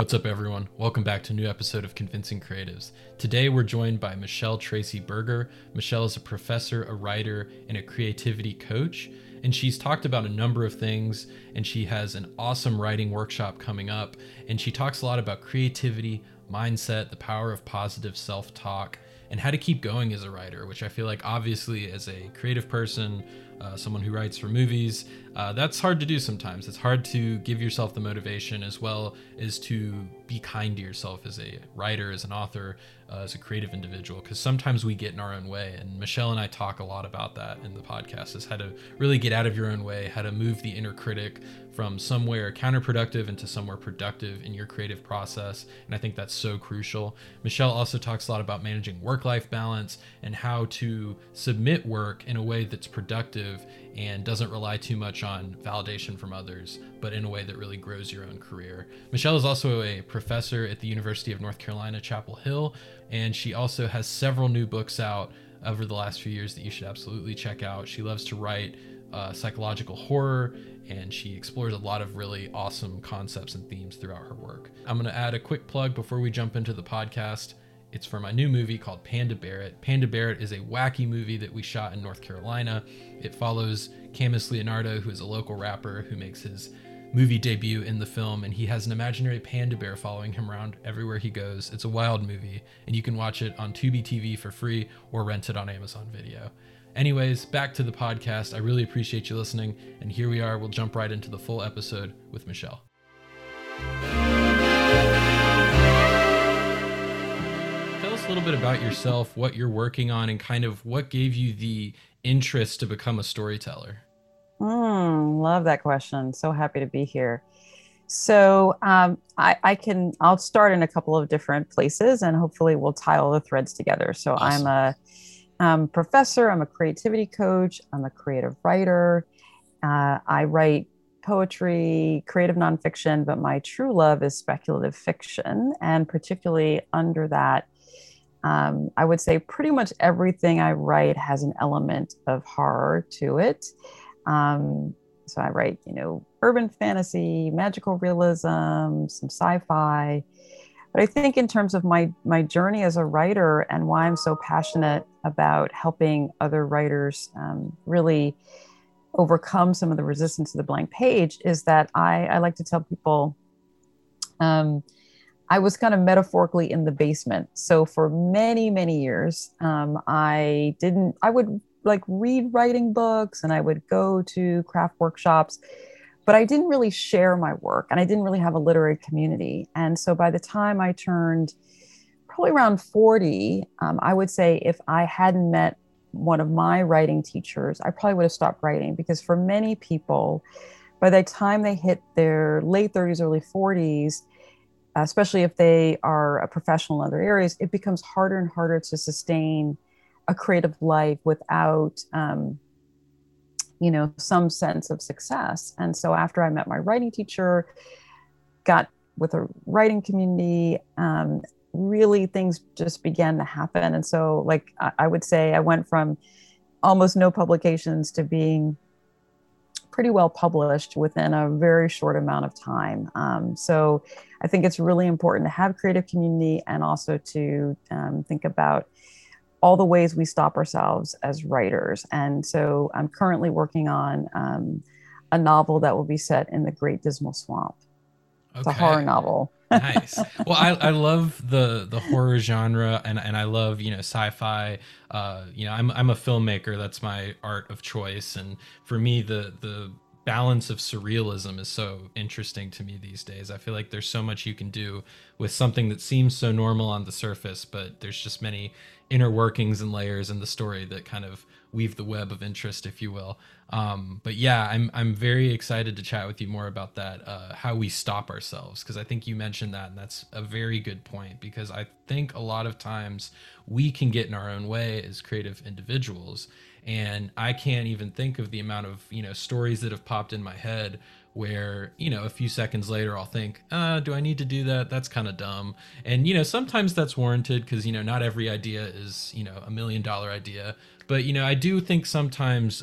What's up, everyone? Welcome back to a new episode of Convincing Creatives. Today we're joined by Michelle Tracy Berger. Michelle is a professor, a writer, and a creativity coach, and she's talked about a number of things, and she has an awesome writing workshop coming up, and she talks a lot about creativity, mindset, the power of positive self-talk, and how to keep going as a writer, which I feel like obviously as a creative person, someone who writes for movies, that's hard to do sometimes. It's hard to give yourself the motivation as well as to be kind to yourself as a writer, as an author, as a creative individual, because sometimes we get in our own way. And Michelle and I talk a lot about that in the podcast, is how to really get out of your own way, how to move the inner critic from somewhere counterproductive into somewhere productive in your creative process. And I think that's so crucial. Michelle also talks a lot about managing work-life balance and how to submit work in a way that's productive and doesn't rely too much on validation from others, but in a way that really grows your own career. Michelle is also a professor at the University of North Carolina, Chapel Hill, and she also has several new books out over the last few years that you should absolutely check out. She loves to write psychological horror, and she explores a lot of really awesome concepts and themes throughout her work. I'm going to add a quick plug before we jump into the podcast. It's for my new movie called Panda Barrett. Panda Barrett is a wacky movie that we shot in North Carolina. It follows Camus Leonardo, who is a local rapper who makes his movie debut in the film, and he has an imaginary panda bear following him around everywhere he goes. It's a wild movie, and you can watch it on Tubi TV for free or rent it on Amazon Video. Anyways, back to the podcast. I really appreciate you listening, and here we are. We'll jump right into the full episode with Michelle. A little bit about yourself, what you're working on, and kind of what gave you the interest to become a storyteller. Love that question. So happy to be here. So I'll start in a couple of different places, and hopefully we'll tie all the threads together. So awesome. I'm a professor, I'm a creativity coach, I'm a creative writer. I write poetry, creative nonfiction, but my true love is speculative fiction. And particularly under that, I would say pretty much everything I write has an element of horror to it. So I write, urban fantasy, magical realism, some sci-fi. But I think in terms of my journey as a writer and why I'm so passionate about helping other writers really overcome some of the resistance to the blank page is that I like to tell people I was kind of metaphorically in the basement. So for many, many years, I would like read writing books and I would go to craft workshops, but I didn't really share my work and I didn't really have a literary community. And so by the time I turned probably around 40, I would say if I hadn't met one of my writing teachers, I probably would have stopped writing, because for many people, by the time they hit their late 30s, early 40s, especially if they are a professional in other areas, it becomes harder and harder to sustain a creative life without, some sense of success. And so after I met my writing teacher, got with a writing community, really things just began to happen. And so like, I would say I went from almost no publications to being pretty well published within a very short amount of time. So I think it's really important to have creative community, and also to think about all the ways we stop ourselves as writers. And so I'm currently working on a novel that will be set in the Great Dismal Swamp. Okay. It's a horror novel. Nice. Well, I love the horror genre, and I love, sci-fi. I'm a filmmaker. That's my art of choice. And for me, the balance of surrealism is so interesting to me these days. I feel like there's so much you can do with something that seems so normal on the surface, but there's just many inner workings and layers in the story that kind of weave the web of interest, if you will. But yeah, I'm very excited to chat with you more about that, how we stop ourselves, because I think you mentioned that, and that's a very good point, because I think a lot of times we can get in our own way as creative individuals. And I can't even think of the amount of, stories that have popped in my head where, a few seconds later, I'll think, do I need to do that? That's kind of dumb. And, sometimes that's warranted, because, not every idea is, $1 million idea. But, I do think sometimes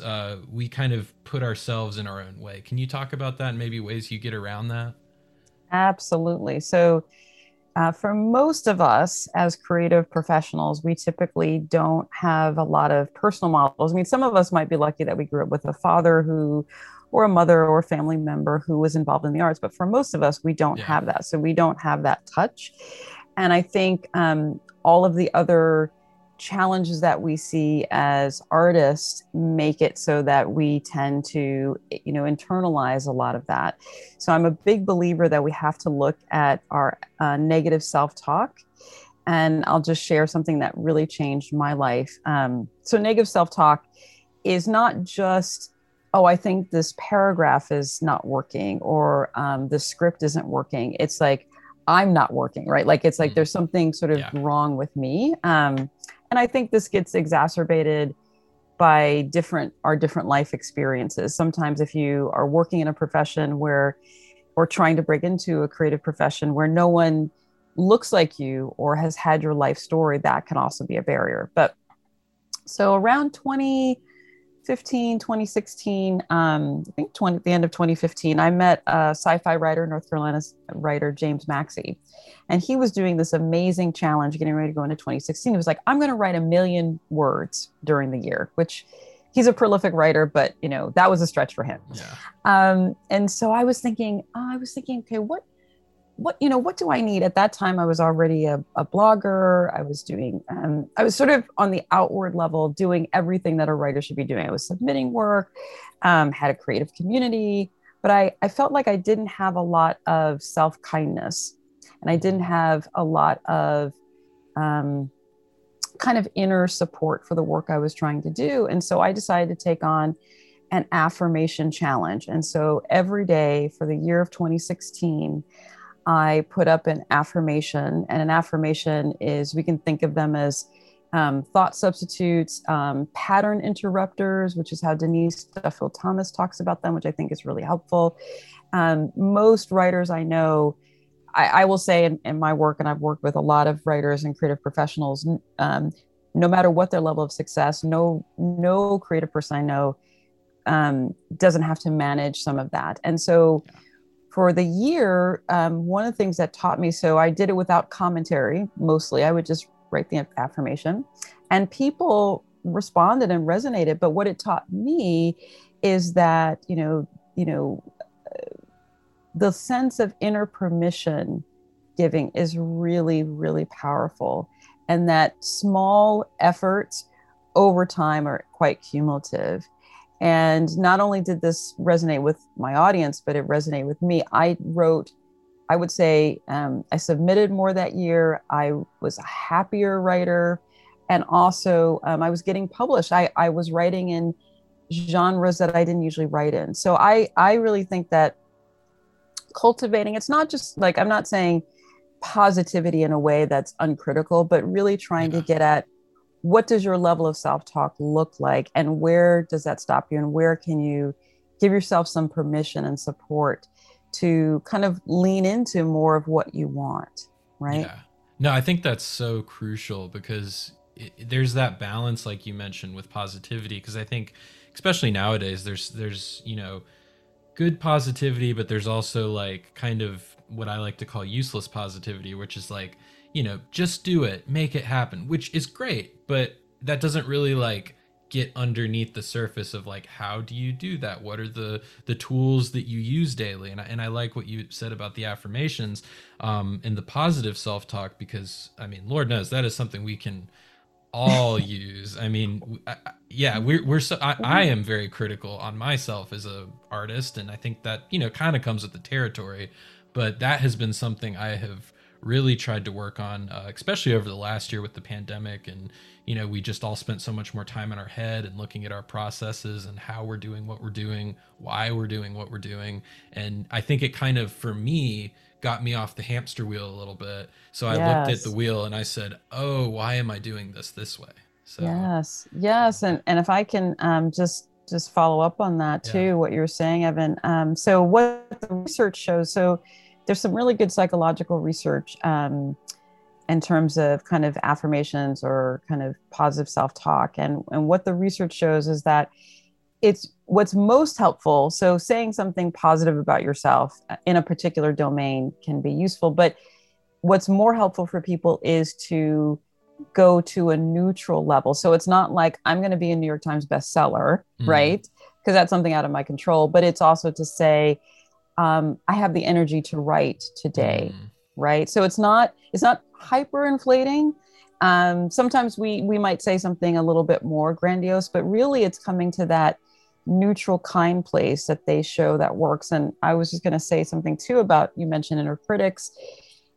we kind of put ourselves in our own way. Can you talk about that and maybe ways you get around that? Absolutely. So for most of us as creative professionals, we typically don't have a lot of personal models. I mean, some of us might be lucky that we grew up with a father who, or a mother or a family member who was involved in the arts. But for most of us, we don't have that. So we don't have that touch. And I think all of the other challenges that we see as artists make it so that we tend to, you know, internalize a lot of that. So I'm a big believer that we have to look at our negative self-talk. And I'll just share something that really changed my life. So negative self-talk is not just, oh, I think this paragraph is not working, or the script isn't working. It's like, I'm not working, right? Like, it's like there's something sort of wrong with me. And I think this gets exacerbated by our different life experiences. Sometimes if you are working in a profession where, or trying to break into a creative profession where no one looks like you or has had your life story, that can also be a barrier. But so around 2016, at the end of 2015, I met a sci-fi writer, North Carolina writer, James Maxey. And he was doing this amazing challenge, getting ready to go into 2016. He was like, I'm going to write 1,000,000 words during the year, which he's a prolific writer, but you know, that was a stretch for him. Yeah. And so I was thinking, okay, what do I need? At that time, I was already a blogger. I was doing, I was sort of on the outward level doing everything that a writer should be doing. I was submitting work, had a creative community, but I felt like I didn't have a lot of self-kindness, and I didn't have a lot of kind of inner support for the work I was trying to do. And so I decided to take on an affirmation challenge. And so every day for the year of 2016, I put up an affirmation, and an affirmation is, we can think of them as thought substitutes, pattern interrupters, which is how Denise Duffield-Thomas talks about them, which I think is really helpful. Most writers I know, I will say in my work, and I've worked with a lot of writers and creative professionals, no matter what their level of success, no creative person I know doesn't have to manage some of that. And so for the year, one of the things that taught me, so I did it without commentary, mostly. I would just write the affirmation, and people responded and resonated. But what it taught me is that, the sense of inner permission giving is really, really powerful. And that small efforts over time are quite cumulative. And not only did this resonate with my audience, but it resonated with me. I submitted more that year. I was a happier writer. And also I was getting published. I was writing in genres that I didn't usually write in. So I really think that cultivating, it's not just like, I'm not saying positivity in a way that's uncritical, but really trying to get at, what does your level of self-talk look like, and where does that stop you, and where can you give yourself some permission and support to kind of lean into more of what you want, right? Yeah. No, I think that's so crucial, because there's that balance, like you mentioned, with positivity, because I think especially nowadays there's good positivity, but there's also like kind of what I like to call useless positivity, which is like, just do it, make it happen, which is great, but that doesn't really like get underneath the surface of like, how do you do that? What are the tools that you use daily? And I like what you said about the affirmations, and the positive self-talk, because I mean, Lord knows that is something we can all use. I mean, I am very critical on myself as a artist. And I think that, kind of comes with the territory, but that has been something I have really tried to work on, especially over the last year with the pandemic. And, we just all spent so much more time in our head and looking at our processes and how we're doing what we're doing, why we're doing what we're doing. And I think it kind of, for me, got me off the hamster wheel a little bit. So I looked at the wheel and I said, oh, why am I doing this way? So yes. And if I can just follow up on that too, what you were saying, Evan. So what the research shows, so there's some really good psychological research in terms of kind of affirmations or kind of positive self-talk. And what the research shows is that it's what's most helpful. So saying something positive about yourself in a particular domain can be useful, but what's more helpful for people is to go to a neutral level. So it's not like I'm going to be a New York Times bestseller, right? Because that's something out of my control. But it's also to say, I have the energy to write today, right? So it's not hyperinflating. Sometimes we might say something a little bit more grandiose, but really it's coming to that neutral, kind place that they show that works. And I was just going to say something too about, you mentioned inner critics.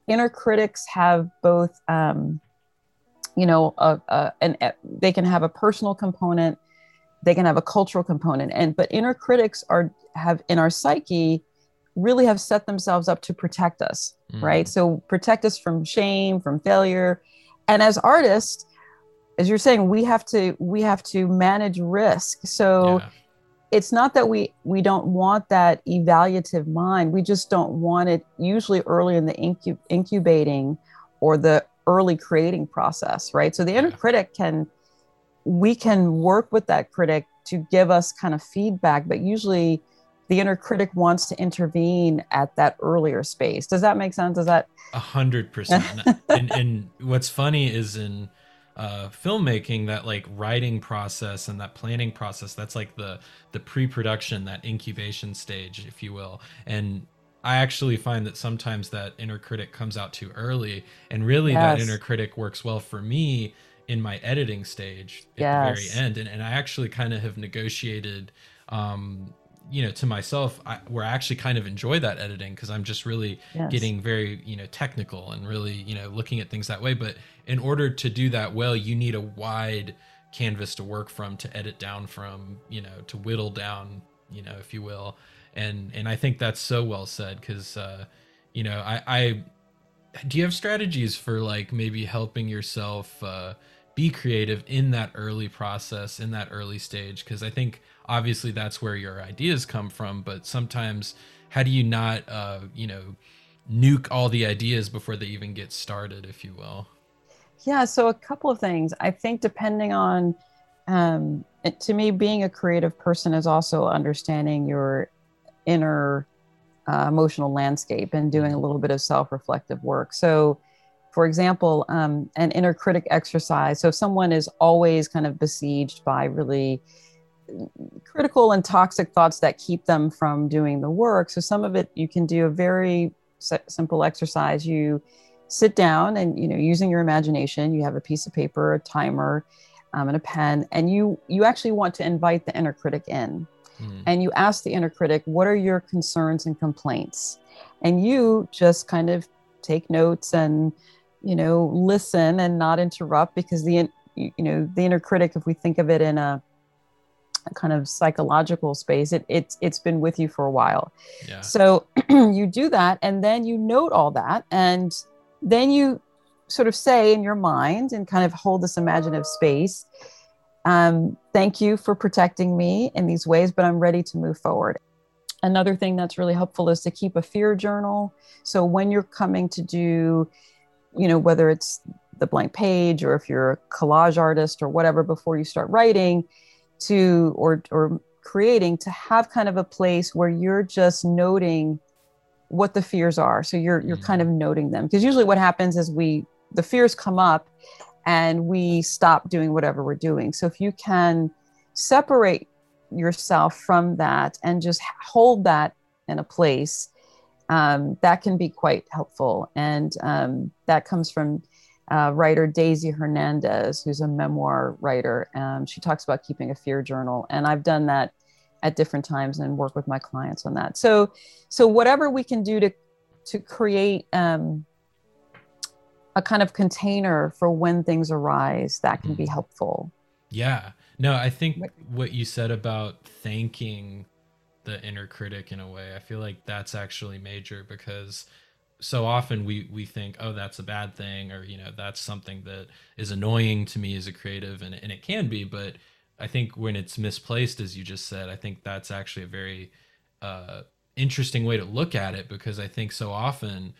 Inner critics have both, they can have a personal component, they can have a cultural component, but inner critics have in our psyche really have set themselves up to protect us, right? So protect us from shame, from failure. And as artists, as you're saying, we have to manage risk. So it's not that we don't want that evaluative mind. We just don't want it usually early in the incubating or the early creating process, right? So the inner critic we can work with that critic to give us kind of feedback, but usually the inner critic wants to intervene at that earlier space. Does that make sense? Is that 100%? And what's funny is in filmmaking, that like writing process and that planning process, that's like the pre-production, that incubation stage, if you will. And I actually find that sometimes that inner critic comes out too early, and really that inner critic works well for me in my editing stage at the very end. And I actually kind of have negotiated, to myself, where I actually kind of enjoy that editing, because I'm just really getting very, technical and really, looking at things that way. But in order to do that well, you need a wide canvas to work from, to edit down from, to whittle down, if you will. And I think that's so well said, because, do you have strategies for like maybe helping yourself be creative in that early process, in that early stage? Because I think obviously that's where your ideas come from, but sometimes how do you not, nuke all the ideas before they even get started, if you will? Yeah, so a couple of things. I think depending on, to me, being a creative person is also understanding your inner emotional landscape and doing a little bit of self-reflective work. So for example, an inner critic exercise. So if someone is always kind of besieged by really critical and toxic thoughts that keep them from doing the work. So some of it, you can do a very simple exercise. You sit down and, using your imagination, you have a piece of paper, a timer, and a pen, and you actually want to invite the inner critic in. And you ask the inner critic, what are your concerns and complaints? And you just kind of take notes and, listen and not interrupt, because the inner critic, if we think of it in a kind of psychological space, it's been with you for a while. Yeah. So you do that, and then you note all that. And then you sort of say in your mind and kind of hold this imaginative space, thank you for protecting me in these ways, but I'm ready to move forward. Another thing that's really helpful is to keep a fear journal. So when you're coming to do, whether it's the blank page or if you're a collage artist or whatever, before you start writing or creating, to have kind of a place where you're just noting what the fears are. So you're kind of noting them, because usually what happens is the fears come up and we stop doing whatever we're doing. So if you can separate yourself from that and just hold that in a place, that can be quite helpful. And that comes from writer Daisy Hernandez, who's a memoir writer. She talks about keeping a fear journal. And I've done that at different times and work with my clients on that. So whatever we can do to create a kind of container for when things arise, that can be helpful. Yeah, no, I think what you said about thanking the inner critic in a way, I feel like that's actually major, because so often we think, oh, that's a bad thing, or, that's something that is annoying to me as a creative, and it can be, but I think when it's misplaced, as you just said, I think that's actually a very interesting way to look at it, because I think so often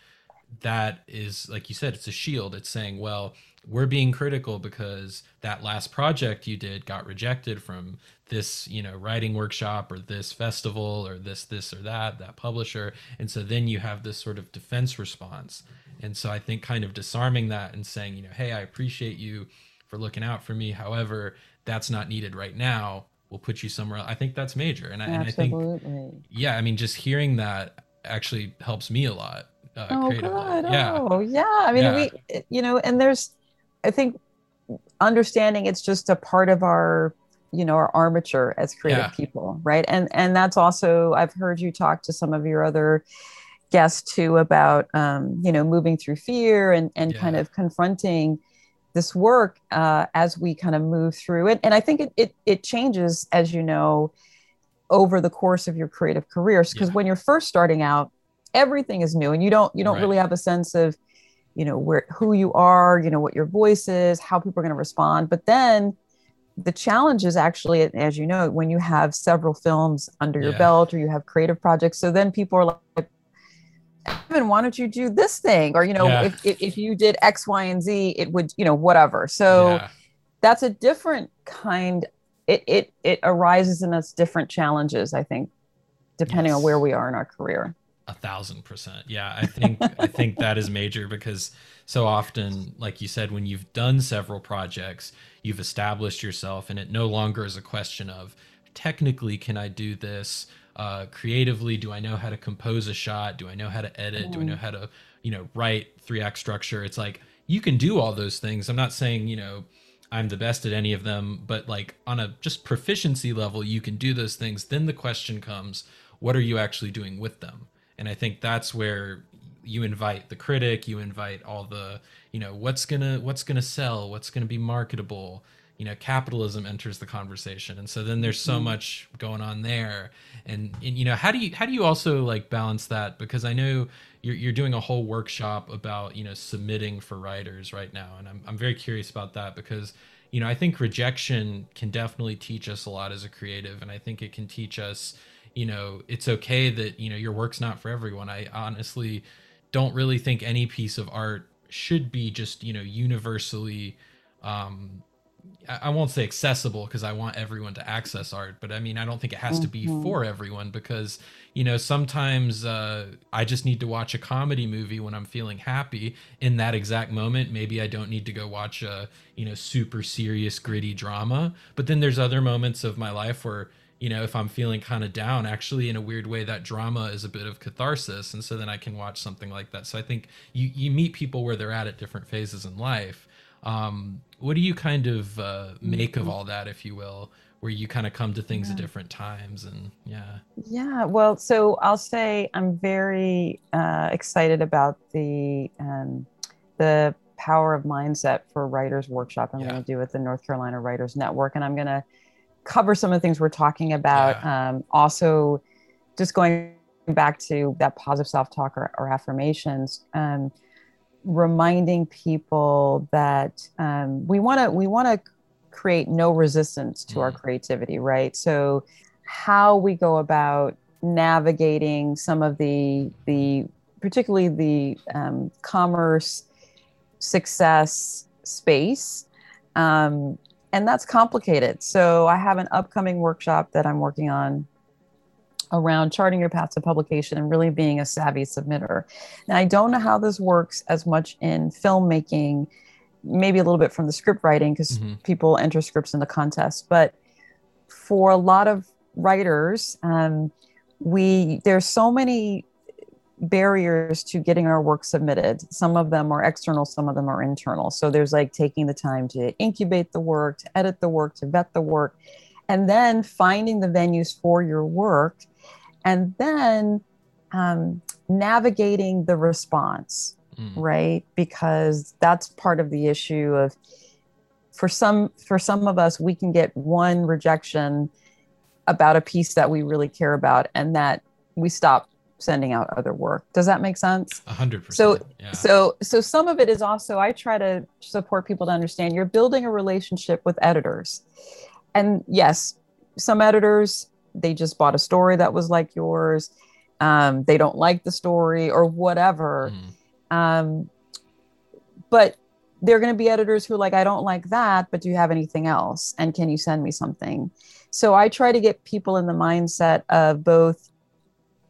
that is, like you said, it's a shield. It's saying, well, we're being critical because that last project you did got rejected from this, you know, writing workshop or this festival or this or that publisher. And so then you have this sort of defense response. And so I think kind of disarming that and saying, you know, hey, I appreciate you for looking out for me. However, that's not needed right now. We'll put you somewhere else. I think that's major. And I think, yeah, I mean, just hearing that actually helps me a lot. Creatively. God, yeah. We, you know, and there's, I think, understanding it's just a part of our, you know, our armature as creative people, right? And that's also, I've heard you talk to some of your other guests too about, you know, moving through fear and kind of confronting this work as we kind of move through it. And I think it changes, as you know, over the course of your creative careers, because when you're first starting out, everything is new and you don't really have a sense of, you know, who you are, you know, what your voice is, how people are going to respond. But then the challenge is actually, as you know, when you have several films under your belt or you have creative projects, so then people are like, Evan, why don't you do this thing? Or, you know, if you did X, Y, and Z, it would, you know, whatever. So that's a different kind. It arises in us different challenges, I think, depending on where we are in our career. 1,000%. Yeah, I think that is major, because so often, like you said, when you've done several projects, you've established yourself and it no longer is a question of technically, can I do this? Creatively, do I know how to compose a shot? Do I know how to edit? Do I know how to, you know, write 3-act structure? It's like, you can do all those things. I'm not saying, you know, I'm the best at any of them, but like on a just proficiency level, you can do those things. Then the question comes, what are you actually doing with them? And I think that's where you invite the critic, you invite all the, you know, what's gonna sell, what's gonna be marketable, you know, capitalism enters the conversation. And so then there's so much going on there. And you know, how do you also like balance that? Because I know you're doing a whole workshop about, you know, submitting for writers right now. And I'm very curious about that, because, you know, I think rejection can definitely teach us a lot as a creative. And I think it can teach us, you know, it's okay that, you know, your work's not for everyone. I honestly don't really think any piece of art should be just, you know, universally, I won't say accessible, because I want everyone to access art, but I mean, I don't think it has to be for everyone, because, you know, sometimes I just need to watch a comedy movie when I'm feeling happy in that exact moment. Maybe I don't need to go watch a, you know, super serious, gritty drama, but then there's other moments of my life where, you know, if I'm feeling kind of down, actually, in a weird way, that drama is a bit of catharsis. And so then I can watch something like that. So I think you meet people where they're at different phases in life. What do you kind of make of all that, if you will, where you kind of come to things at different times? And well, so I'll say I'm very excited about the Power of Mindset for Writers workshop I'm going to do at the North Carolina Writers Network. And I'm going to cover some of the things we're talking about. Also, just going back to that positive self-talk or affirmations, reminding people that we want to create no resistance to our creativity, right? So how we go about navigating some of the particularly the commerce success space, and that's complicated. So I have an upcoming workshop that I'm working on around charting your path to publication and really being a savvy submitter. Now, I don't know how this works as much in filmmaking, maybe a little bit from the script writing, because people enter scripts in the contest. But for a lot of writers, there's so many barriers to getting our work submitted. Some of them are external, some of them are internal. So there's like taking the time to incubate the work, to edit the work, to vet the work, and then finding the venues for your work, and then navigating the response, right? Because that's part of the issue of, for some of us, we can get one rejection about a piece that we really care about, and that we stop sending out other work. Does that make sense? 100%. So some of it is also, I try to support people to understand you're building a relationship with editors. And yes, some editors, they just bought a story that was like yours. They don't like the story or whatever. But there are going to be editors who are like, I don't like that, but do you have anything else? And can you send me something? So I try to get people in the mindset of both,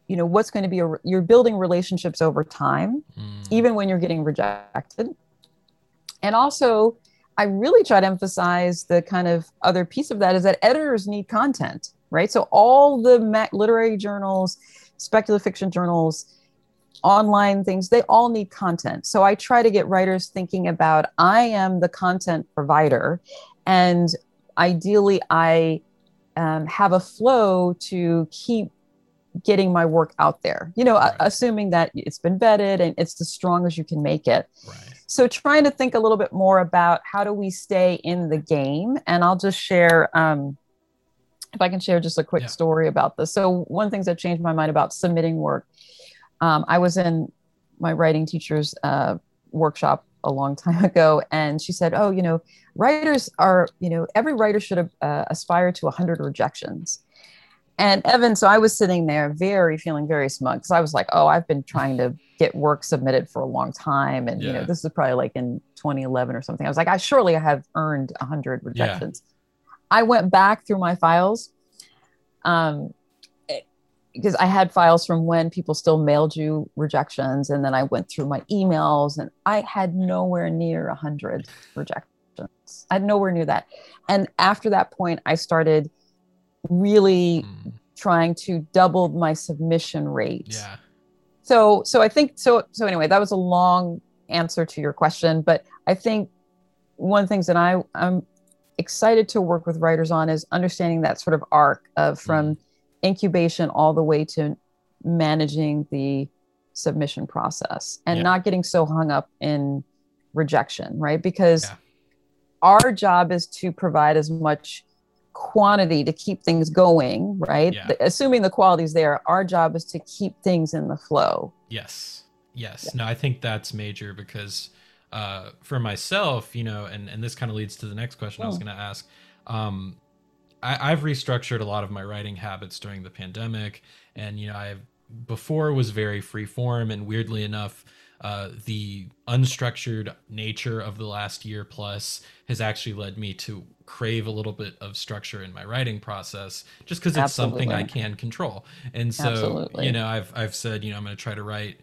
you know, what's going to be, you're building relationships over time, even when you're getting rejected. And also, I really try to emphasize the kind of other piece of that is that editors need content, right? So all the literary journals, speculative fiction journals, online things, they all need content. So I try to get writers thinking about, I am the content provider, and ideally I have a flow to keep getting my work out there, you know, right. Assuming that it's been vetted and it's as strong as you can make it. Right. So trying to think a little bit more about how do we stay in the game? And I'll just share, if I can share just a quick story about this. So one of the things that changed my mind about submitting work, I was in my writing teacher's workshop a long time ago, and she said, oh, you know, writers are, you know, every writer should aspire to 100 rejections. And Evan, so I was sitting there feeling very smug, because I was like, oh, I've been trying to get work submitted for a long time. And, you know, this is probably like in 2011 or something. I was like, I have earned 100 rejections. Yeah. I went back through my files because I had files from when people still mailed you rejections. And then I went through my emails, and I had nowhere near 100 rejections. I had nowhere near that. And after that point, I started really trying to double my submission rate. Yeah. So I think, so anyway, that was a long answer to your question, but I think one of the things that I'm excited to work with writers on is understanding that sort of arc of from incubation all the way to managing the submission process, and not getting so hung up in rejection, right? Because our job is to provide as much quantity to keep things going, right? Yeah. Assuming the quality's there, our job is to keep things in the flow. Yes. Yeah. No, I think that's major, because for myself, you know, and this kind of leads to the next question I was going to ask. I've restructured a lot of my writing habits during the pandemic, and, you know, before was very free form, and weirdly enough, the unstructured nature of the last year plus has actually led me to crave a little bit of structure in my writing process, just because it's something I can control. And so, you know, I've said, you know, I'm going to try to write,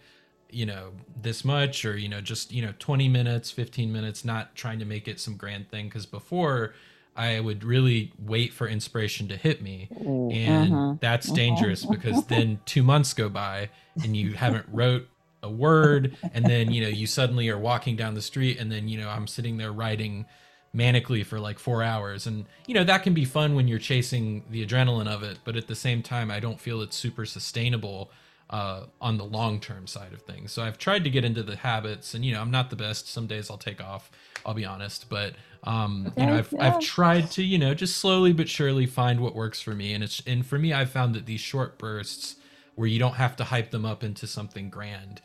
you know, this much, or, you know, just, you know, 20 minutes, 15 minutes, not trying to make it some grand thing. Because before, I would really wait for inspiration to hit me. And that's dangerous, because then 2 months go by and you haven't wrote a word, and then, you know, you suddenly are walking down the street, and then, you know, I'm sitting there writing manically for like 4 hours. And, you know, that can be fun when you're chasing the adrenaline of it, but at the same time, I don't feel it's super sustainable on the long-term side of things. So I've tried to get into the habits, and, you know, I'm not the best. Some days I'll take off, I'll be honest, but you know, I've tried to, you know, just slowly but surely find what works for me. And for me, I've found that these short bursts where you don't have to hype them up into something grand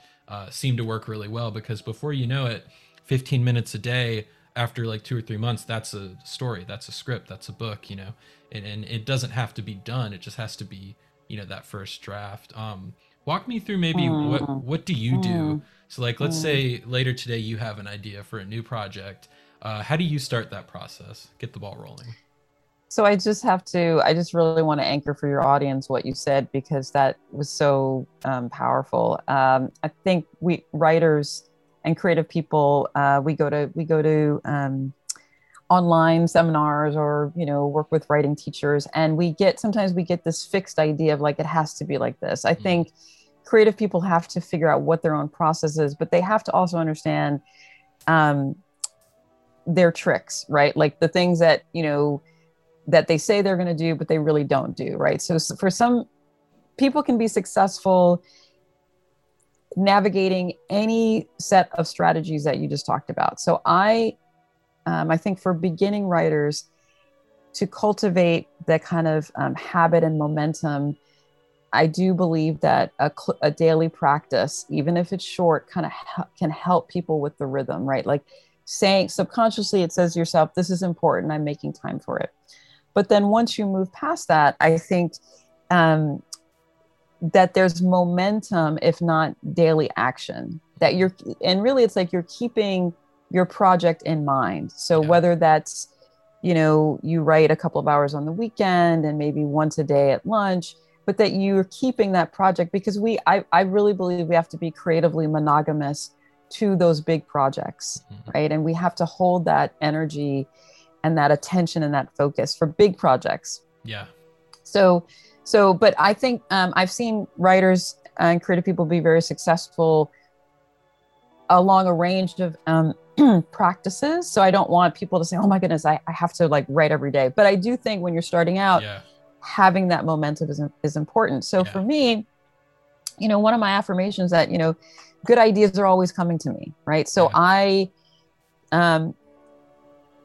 seem to work really well, because before you know it, 15 minutes a day after like 2 or 3 months, that's a story, that's a script, that's a book, you know, and it doesn't have to be done. It just has to be, you know, that first draft. Walk me through maybe what do you do? So like, let's say later today you have an idea for a new project. How do you start that process? Get the ball rolling. So I just really want to anchor for your audience what you said, because that was so powerful. I think we writers and creative people, we go to online seminars, or, you know, work with writing teachers, and sometimes we get this fixed idea of like, it has to be like this. I think creative people have to figure out what their own process is, but they have to also understand their tricks, right? Like the things that, you know, that they say they're going to do, but they really don't do, right? So for some people can be successful navigating any set of strategies that you just talked about. So I think for beginning writers to cultivate that kind of habit and momentum, I do believe that a daily practice, even if it's short, kind of can help people with the rhythm, right? Like saying subconsciously, it says to yourself, this is important, I'm making time for it. But then once you move past that, I think that there's momentum, if not daily action. that you're, and really it's like you're keeping your project in mind. So yeah. whether that's, you know, you write a couple of hours on the weekend and maybe once a day at lunch, but that you're keeping that project, because we, I really believe we have to be creatively monogamous to those big projects, mm-hmm. right? And we have to hold that energy and that attention and that focus for big projects. Yeah. So, but I think I've seen writers and creative people be very successful along a range of practices. So I don't want people to say, oh my goodness, I have to like write every day. But I do think when you're starting out, yeah. having that momentum is important. So yeah. for me, you know, one of my affirmations that, you know, good ideas are always coming to me, right? So yeah.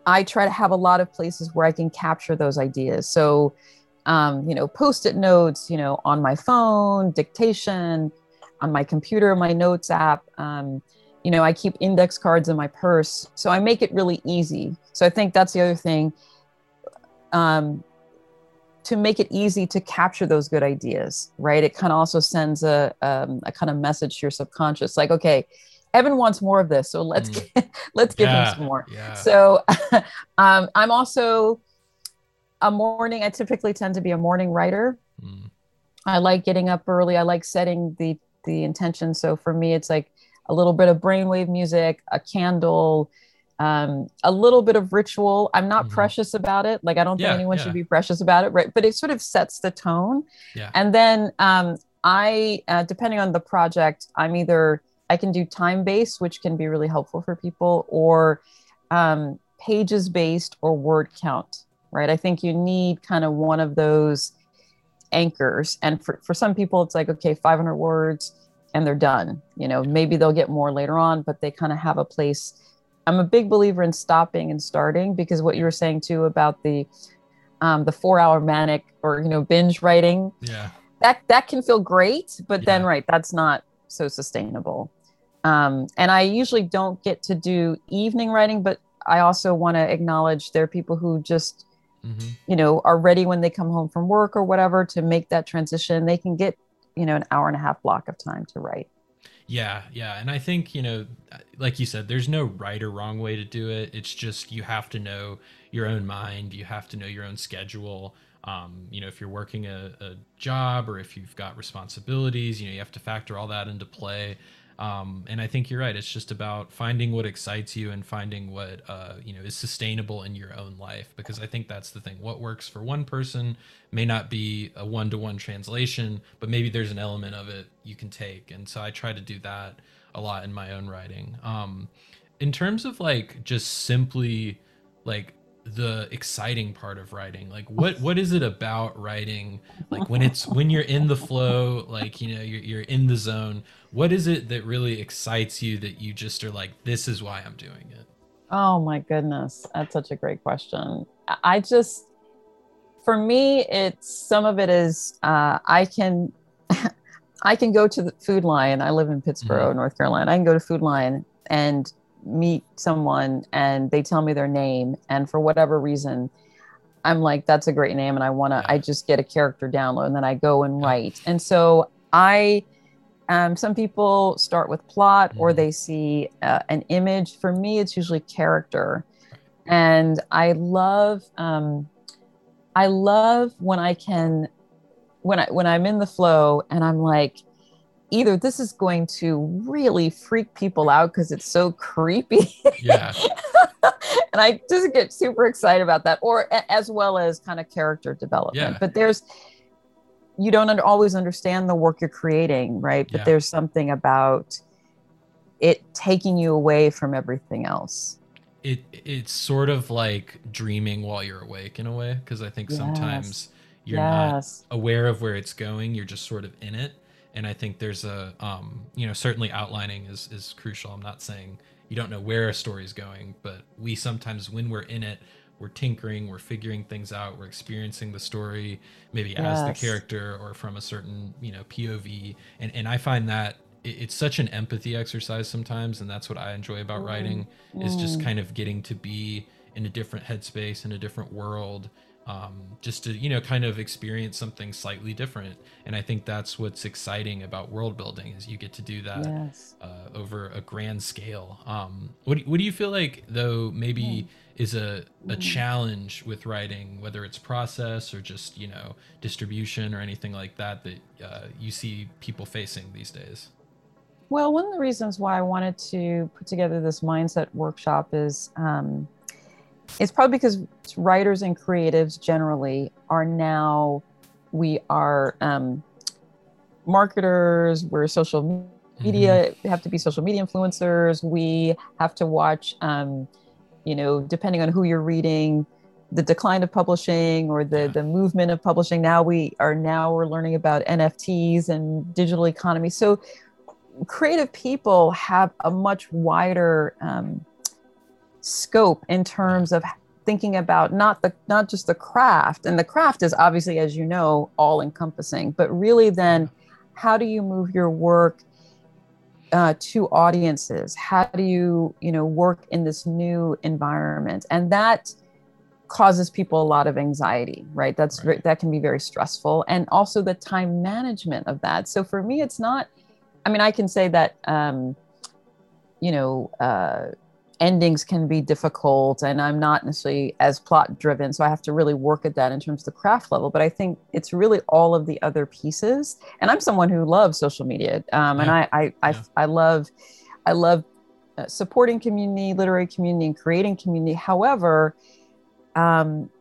I try to have a lot of places where I can capture those ideas. So, you know, Post-it notes, you know, on my phone, dictation, on my computer, my notes app. You know, I keep index cards in my purse. So I make it really easy. So I think that's the other thing, to make it easy to capture those good ideas, right? It kind of also sends a kind of message to your subconscious, like, okay, Evan wants more of this, so let's give him some more. Yeah. So I'm also I typically tend to be a morning writer. Mm. I like getting up early. I like setting the intention. So for me, it's like a little bit of brainwave music, a candle, a little bit of ritual. I'm not precious about it. Like, I don't think anyone should be precious about it, right? But it sort of sets the tone. Yeah. And then I depending on the project, I can do time-based, which can be really helpful for people, or pages-based or word count, right? I think you need kind of one of those anchors. And for some people, it's like, okay, 500 words and they're done. You know, maybe they'll get more later on, but they kind of have a place. I'm a big believer in stopping and starting, because what you were saying too about the 4-hour manic or, you know, binge writing, that can feel great, but then, right, that's not so sustainable. And I usually don't get to do evening writing, but I also want to acknowledge there are people who just, you know, are ready when they come home from work or whatever to make that transition. They can get, you know, an hour and a half block of time to write. Yeah. Yeah. And I think, you know, like you said, there's no right or wrong way to do it. It's just, you have to know your own mind. You have to know your own schedule. You know, if you're working a job, or if you've got responsibilities, you know, you have to factor all that into play. And I think you're right. It's just about finding what excites you and finding what, you know, is sustainable in your own life, because I think that's the thing. What works for one person may not be a one-to-one translation, but maybe there's an element of it you can take. And so I try to do that a lot in my own writing. In terms of like, just simply like the exciting part of writing, like what is it about writing, like when you're in the flow, like, you know, you're in the zone, what is it that really excites you, that you just are like, this is why I'm doing it? Oh my goodness, that's such a great question. I just, for me, it's, some of it is I can go to the Food Lion. I live in Pittsburgh, North Carolina. I can go to Food Lion and meet someone, and they tell me their name, and for whatever reason I'm like, that's a great name, and I want to I just get a character download, and then I go and write. And so I some people start with plot, or they see an image. For me, it's usually character. And I love when I'm in the flow, and I'm like, either this is going to really freak people out because it's so creepy. Yeah. And I just get super excited about that, or as well as kind of character development. Yeah. But you don't always understand the work you're creating, right? But there's something about it taking you away from everything else. It's sort of like dreaming while you're awake in a way, because I think sometimes you're not aware of where it's going. You're just sort of in it. And I think there's a, you know, certainly outlining is crucial. I'm not saying you don't know where a story is going, but we sometimes, when we're in it, we're tinkering, we're figuring things out, we're experiencing the story, maybe as the character or from a certain, you know, POV. And I find that it's such an empathy exercise sometimes. And that's what I enjoy about writing, is just kind of getting to be in a different headspace, in a different world, just to, you know, kind of experience something slightly different. And I think that's what's exciting about world building, is you get to do that over a grand scale. What do you feel like, though, maybe is a challenge with writing, whether it's process or just, you know, distribution or anything like that, that you see people facing these days? Well, one of the reasons why I wanted to put together this mindset workshop is it's probably because writers and creatives generally are now, we are marketers, we're social media, have to be social media influencers. We have to watch, you know, depending on who you're reading, the decline of publishing or the movement of publishing. Now we're learning about NFTs and digital economy. So creative people have a much wider scope in terms of thinking about not just the craft, and the craft is obviously, as you know, all encompassing, but really then how do you move your work to audiences? How do you work in this new environment? And that causes people a lot of anxiety, right? That can be very stressful. And also the time management of that. So for me, it's not, I mean, I can say that, endings can be difficult and I'm not necessarily as plot driven. So I have to really work at that in terms of the craft level. But I think it's really all of the other pieces. And I'm someone who loves social media. And I love supporting community, literary community, and creating community. However, all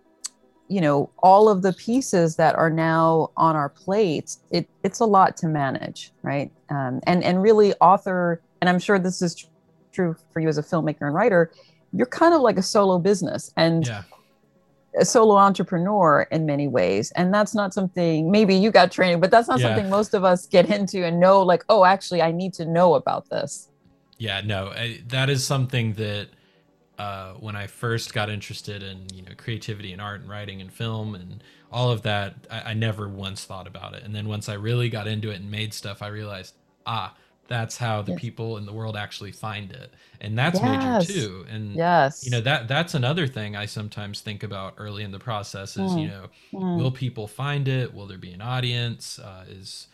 of the pieces that are now on our plates, it's a lot to manage, right? And really author, and I'm sure this is true for you as a filmmaker and writer, you're kind of like a solo business and a solo entrepreneur in many ways. And that's not something, maybe you got training, but that's not something most of us get into and know, like, oh, actually I need to know about this. Yeah, no, that is something that when I first got interested in, creativity and art and writing and film and all of that, I never once thought about it. And then once I really got into it and made stuff, I realized, that's how the people in the world actually find it. And that's major too. And that's another thing I sometimes think about early in the process is, will people find it? Will there be an audience? Is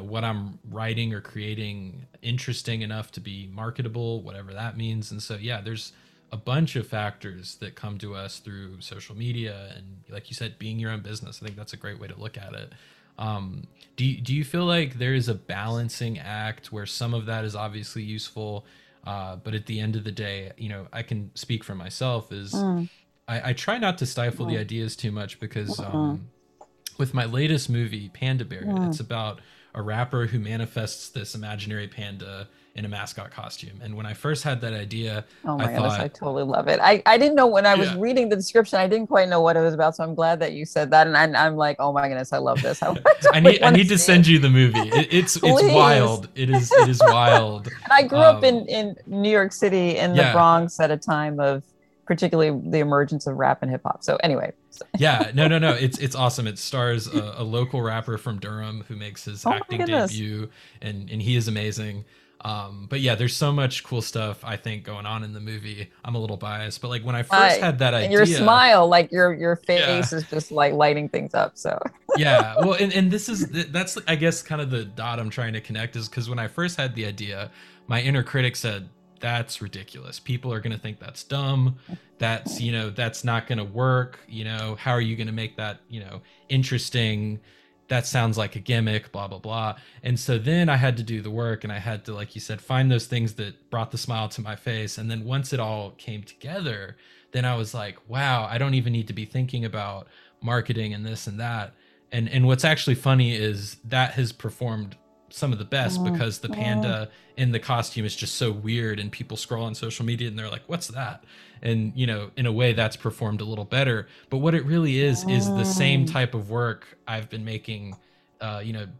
what I'm writing or creating interesting enough to be marketable, whatever that means. And so, there's a bunch of factors that come to us through social media and, like you said, being your own business. I think that's a great way to look at it. Do you feel like there is a balancing act where some of that is obviously useful, but at the end of the day, I can speak for myself is I try not to stifle the ideas too much because with my latest movie, Panda Barrett, it's about a rapper who manifests this imaginary panda in a mascot costume. And when I first had that idea, I thought, I totally love it. I didn't know when I was reading the description, I didn't quite know what it was about. So I'm glad that you said that. And I'm like, oh my goodness, I love this. I need to send you the movie. It's wild. It is wild. And I grew up in New York City in the Bronx at a time of particularly the emergence of rap and hip hop. So anyway. No. It's awesome. It stars a local rapper from Durham who makes his acting debut and he is amazing. But there's so much cool stuff I think going on in the movie. I'm a little biased, but like when I first had that idea, and your smile, like your face is just like lighting things up. So well, and that's I guess kind of the dot I'm trying to connect is because when I first had the idea, my inner critic said, "That's ridiculous. People are gonna think that's dumb. That's that's not gonna work. How are you gonna make that interesting? That sounds like a gimmick, blah, blah, blah." And so then I had to do the work and I had to, like you said, find those things that brought the smile to my face. And then once it all came together, then I was like, wow, I don't even need to be thinking about marketing and this and that. And what's actually funny is that has performed some of the best because the panda in the costume is just so weird and people scroll on social media and they're like, what's that? And, in a way that's performed a little better. But what it really is the same type of work I've been making,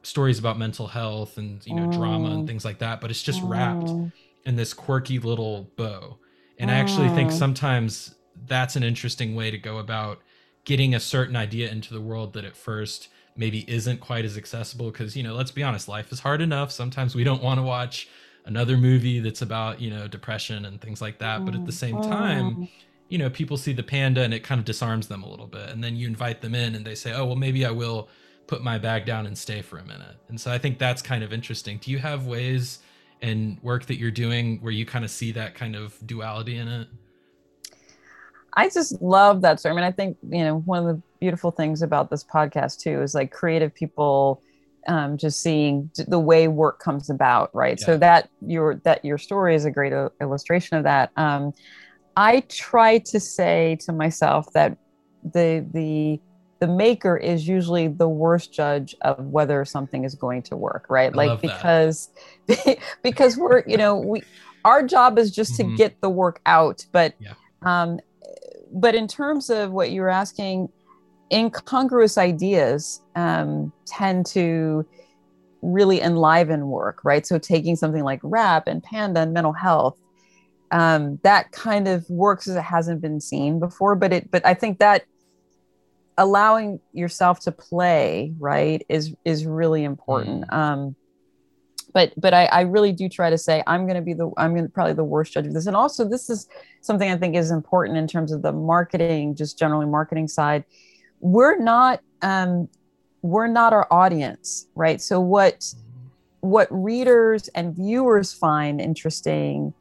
stories about mental health and, drama and things like that. But it's just wrapped in this quirky little bow. And I actually think sometimes that's an interesting way to go about getting a certain idea into the world that at first maybe isn't quite as accessible. Because, let's be honest, life is hard enough. Sometimes we don't want to watch another movie that's about depression and things like that, but at the same time you know, people see the panda and it kind of disarms them a little bit. And then you invite them in and they say, oh, well, maybe I will put my bag down and stay for a minute. And so I think that's kind of interesting. Do you have ways and work that you're doing where you kind of see that kind of duality in it? I just love that sermon. I think, you know, one of the beautiful things about this podcast too is like creative people just seeing the way work comes about, right? Yeah. So that your story is a great illustration of that. I try to say to myself that the maker is usually the worst judge of whether something is going to work, right? Like, because we're, you know, our job is just to get the work out. But, yeah. But in terms of what you were asking, incongruous ideas tend to really enliven work, right? So taking something like rap and panda and mental health, that kind of works as it hasn't been seen before, but I think that allowing yourself to play, right, is really important. Mm. But I really do try to say, I'm probably the worst judge of this. And also this is something I think is important in terms of the marketing, just generally marketing side. We're not our audience, right? So what readers and viewers find interesting,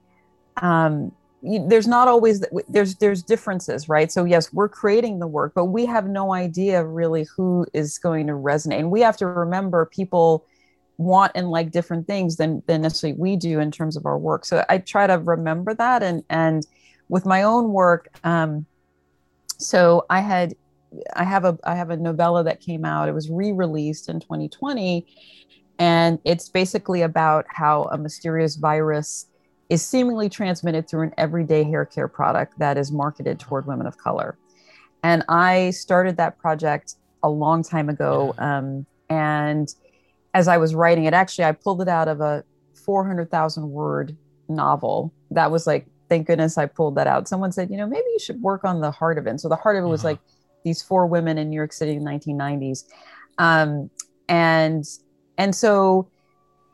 there's not always, there's differences, right? So yes, we're creating the work, but we have no idea really who is going to resonate. And we have to remember people want and like different things than necessarily we do in terms of our work. So I try to remember that. And with my own work, so I have a novella that came out. It was re-released in 2020. And it's basically about how a mysterious virus is seemingly transmitted through an everyday hair care product that is marketed toward women of color. And I started that project a long time ago. And as I was writing it, actually, I pulled it out of a 400,000 word novel. That was like, thank goodness I pulled that out. Someone said, you know, maybe you should work on the heart of it. And so the heart of it was like these four women in New York City in the 1990s. And so,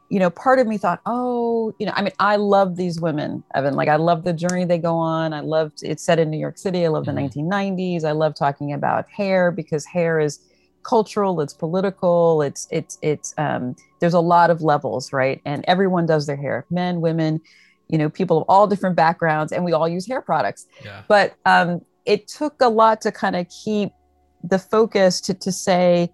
you know, part of me thought, oh, you know, I mean, I love these women, Evan. Like, I love the journey they go on. I loved it's set in New York City. I love the 1990s. I love talking about hair because hair is cultural. It's political. It's there's a lot of levels, right? And everyone does their hair, men, women, you know, people of all different backgrounds, and we all use hair products. Yeah. But it took a lot to kind of keep the focus to say,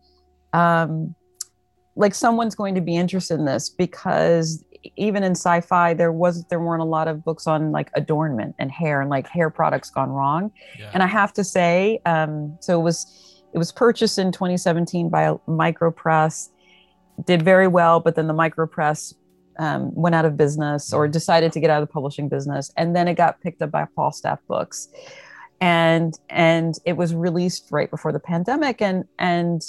like, someone's going to be interested in this, because even in sci-fi, there weren't a lot of books on like adornment and like hair products gone wrong. Yeah. And I have to say, so it was purchased in 2017 by Micropress, did very well, but then the Micropress went out of business or decided to get out of the publishing business. And then it got picked up by Falstaff Books. And it was released right before the pandemic. And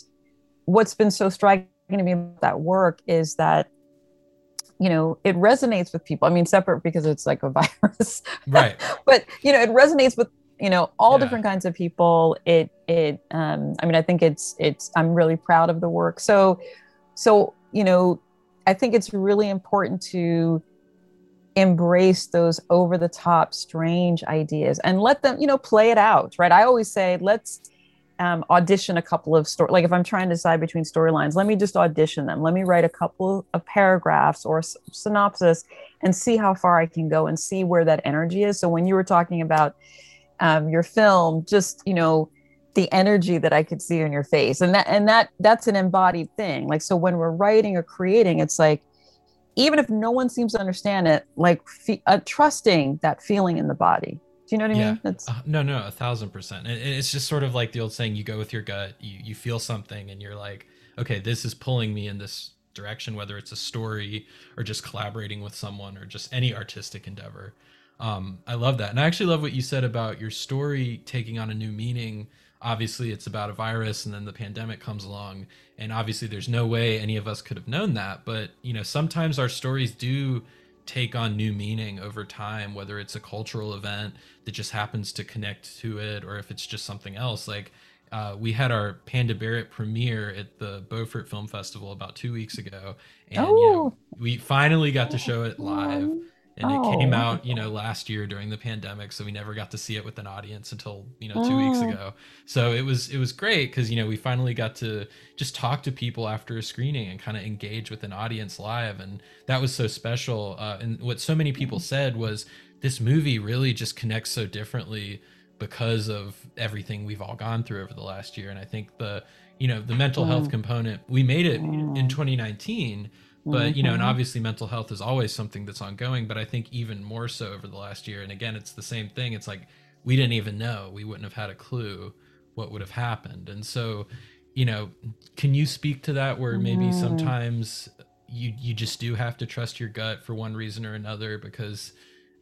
what's been so striking to me about that work is that, you know, it resonates with people. I mean, separate because it's like a virus, right? But, you know, it resonates with, you know, all different kinds of people. I mean, I think it's, I'm really proud of the work. So, you know, I think it's really important to embrace those over the top, strange ideas and let them, you know, play it out, right? I always say, let's audition a couple of stories. Like, if I'm trying to decide between storylines, let me just audition them. Let me write a couple of paragraphs or synopsis and see how far I can go and see where that energy is. So when you were talking about your film, just, you know, the energy that I could see in your face, and that's an embodied thing. Like, so when we're writing or creating, it's like, even if no one seems to understand it, like trusting that feeling in the body. Do you know what I mean? That's... No, 1,000%. It's just sort of like the old saying, you go with your gut, you feel something and you're like, okay, this is pulling me in this direction, whether it's a story or just collaborating with someone or just any artistic endeavor. I love that. And I actually love what you said about your story taking on a new meaning. Obviously, it's about a virus, and then the pandemic comes along, and obviously there's no way any of us could have known that. But, you know, sometimes our stories do take on new meaning over time, whether it's a cultural event that just happens to connect to it, or if it's just something else. Like, we had our Panda Barrett premiere at the Beaufort Film Festival about 2 weeks ago, and you know, we finally got to show it live. And it came out, you know, last year during the pandemic, so we never got to see it with an audience until, you know, 2 weeks ago. So it was great because, you know, we finally got to just talk to people after a screening and kind of engage with an audience live. And that was so special. And what so many people said was this movie really just connects so differently because of everything we've all gone through over the last year. And I think the, you know, the mental health component, we made it in 2019, but, you know, and obviously mental health is always something that's ongoing, but I think even more so over the last year. And again, it's the same thing. It's like, we didn't even know, we wouldn't have had a clue what would have happened. And so, you know, can you speak to that where maybe sometimes you just do have to trust your gut for one reason or another, because,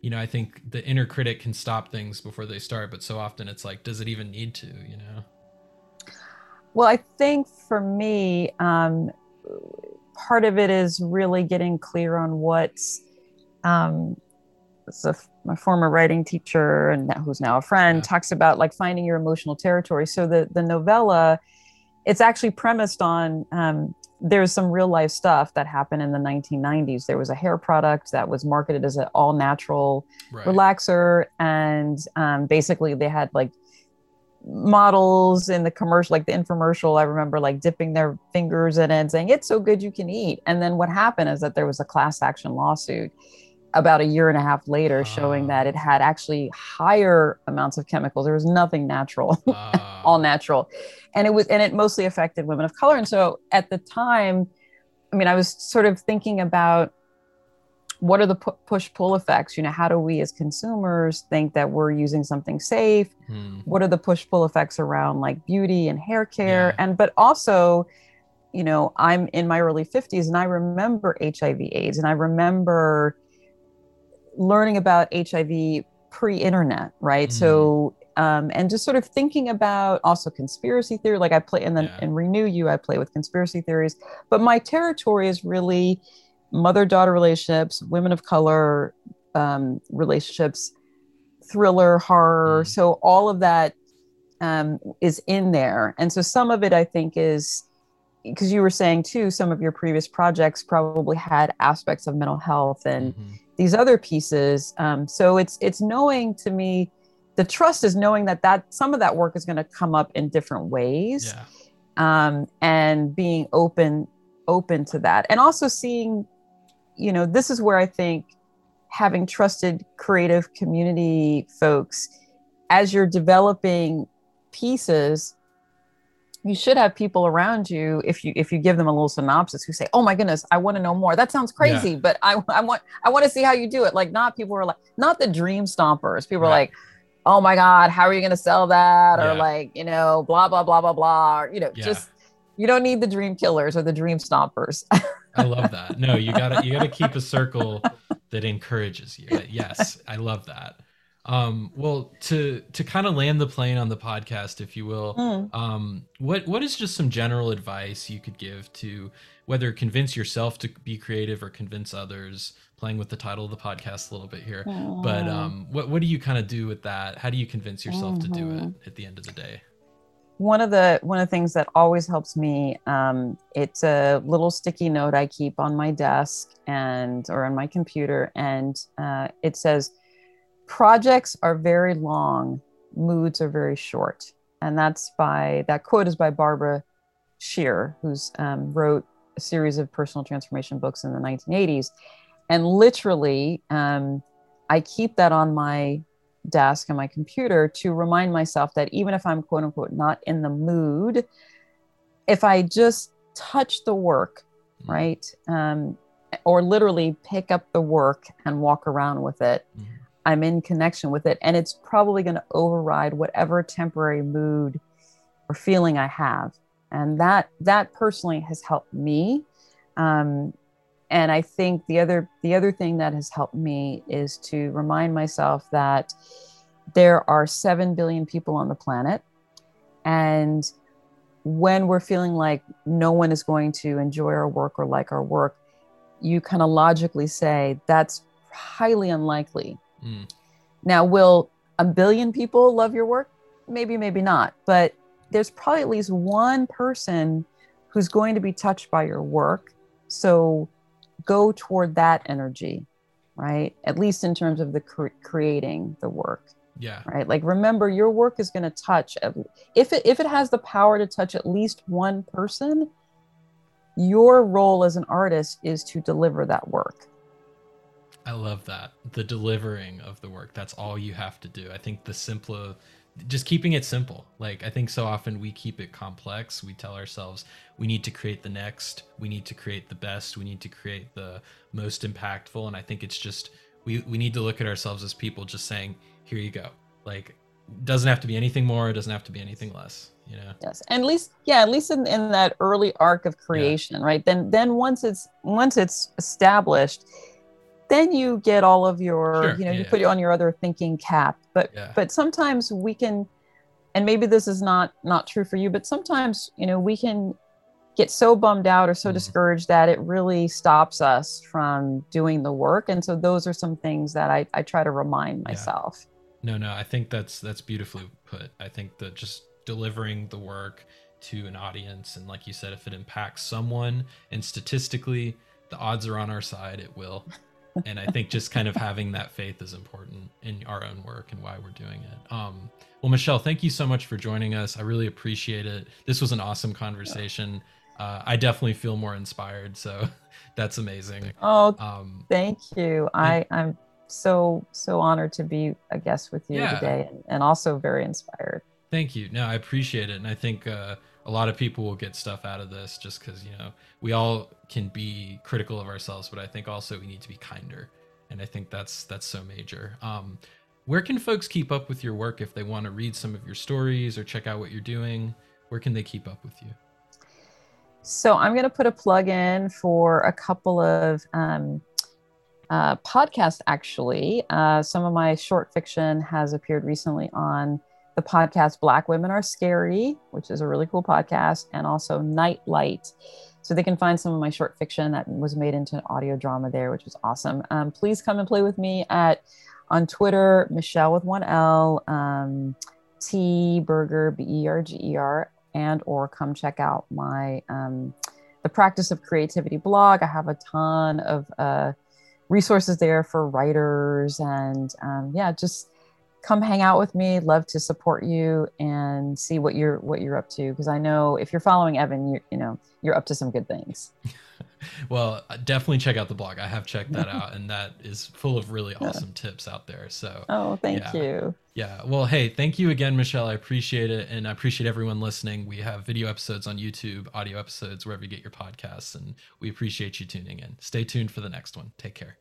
you know, I think the inner critic can stop things before they start, but so often it's like, does it even need to, you know? Well, I think for me, part of it is really getting clear on what's, my former writing teacher, and who's now a friend, talks about like finding your emotional territory. So the novella, it's actually premised on, there's some real life stuff that happened in the 1990s. There was a hair product that was marketed as an all natural relaxer. And basically they had like models in the commercial, like the infomercial, I remember like dipping their fingers in it and saying, it's so good you can eat. And then what happened is that there was a class action lawsuit about a year and a half later showing that it had actually higher amounts of chemicals. There was nothing natural, all natural. And it mostly affected women of color. And so at the time, I mean, I was sort of thinking about what are the push-pull effects? You know, how do we as consumers think that we're using something safe? What are the push-pull effects around like beauty and hair care? And, but also, you know, I'm in my early 50s and I remember HIV/AIDS and I remember learning about HIV pre-internet, right? So, and just sort of thinking about also conspiracy theory, like I play in Renew You, I play with conspiracy theories, but my territory is really mother-daughter relationships, women of color relationships, thriller, horror. So all of that is in there. And so some of it, I think, is, because you were saying too, some of your previous projects probably had aspects of mental health and these other pieces. So it's knowing, to me, the trust is knowing that some of that work is going to come up in different ways, and being open to that. And also seeing, you know, this is where I think having trusted creative community folks, as you're developing pieces, you should have people around you, if you give them a little synopsis, who say, oh my goodness, I want to know more. That sounds crazy, but I want to see how you do it. Like, not the dream stompers. People are like, oh my God, how are you going to sell that? Or like, you know, blah, blah, blah, blah, blah. Or, you know, just, you don't need the dream killers or the dream stompers. I love that. No, you gotta keep a circle that encourages you. Yes, I love that. Well, to kind of land the plane on the podcast, if you will, what is just some general advice you could give to whether convince yourself to be creative or convince others, playing with the title of the podcast a little bit here, but what do you kind of do with that? How do you convince yourself to do it at the end of the day? One of the things that always helps me, it's a little sticky note I keep on my desk or on my computer. And it says, projects are very long, moods are very short. And that quote is by Barbara Scheer, who's wrote a series of personal transformation books in the 1980s. And literally, I keep that on my desk and my computer to remind myself that even if I'm quote unquote not in the mood, if I just touch the work, right? Or literally pick up the work and walk around with it, I'm in connection with it. And it's probably going to override whatever temporary mood or feeling I have. And that personally has helped me. And I think the other thing that has helped me is to remind myself that there are 7 billion people on the planet. And when we're feeling like no one is going to enjoy our work or like our work, you kind of logically say that's highly unlikely. Now, will 1 billion people love your work? Maybe, maybe not. But there's probably at least one person who's going to be touched by your work. So go toward that energy right? At least in terms of the creating the work. Yeah. Right. Like, remember, your work is going to touch, if it has the power to touch at least one person, your role as an artist is to deliver that work. I love that. The delivering of the work. That's all you have to do. I think the simpler, just keeping it simple. Like, I think so often we keep it complex. We tell ourselves we need to create the next, we need to create the best, we need to create the most impactful. And I think it's just, we need to look at ourselves as people just saying, here you go. Like, doesn't have to be anything more. It doesn't have to be anything less, you know? Yes. And at least in that early arc of creation, yeah. Right? Then once it's established, then you get all of your, sure. You know, yeah, you put on your other thinking cap, but, yeah. But sometimes we can, and maybe this is not true for you, but sometimes, you know, we can get so bummed out or so discouraged that it really stops us from doing the work. And so those are some things that I try to remind myself. Yeah. No, I think that's beautifully put. I think that just delivering the work to an audience, and like you said, if it impacts someone, and statistically the odds are on our side, it will. And I think just kind of having that faith is important in our own work and why we're doing it. Well, Michelle, thank you so much for joining us. I really appreciate it. This was an awesome conversation. I definitely feel more inspired, so that's amazing. Oh, thank you. I'm so honored to be a guest with you today, and also very inspired. Thank you. No, I appreciate it. And I think a lot of people will get stuff out of this, just because, you know, we all can be critical of ourselves, but I think also we need to be kinder. And I think that's so major. Where can folks keep up with your work if they want to read some of your stories or check out what you're doing? Where can they keep up with you? So I'm going to put a plug in for a couple of podcasts, actually. Some of my short fiction has appeared recently on the podcast Black Women Are Scary, which is a really cool podcast, and also Nightlight. So they can find some of my short fiction that was made into an audio drama there, which was awesome. Please come and play with me on Twitter, Michelle with one L, T Berger, B-E-R-G-E-R, and/or come check out my The Practice of Creativity blog. I have a ton of resources there for writers, and just come hang out with me. Love to support you and see what you're up to, because I know if you're following Evan, you're up to some good things. Well, definitely check out the blog. I have checked that out, and that is full of really awesome tips out there. So thank you. Yeah. Well, hey, thank you again, Michelle. I appreciate it, and I appreciate everyone listening. We have video episodes on YouTube, audio episodes wherever you get your podcasts, and we appreciate you tuning in. Stay tuned for the next one. Take care.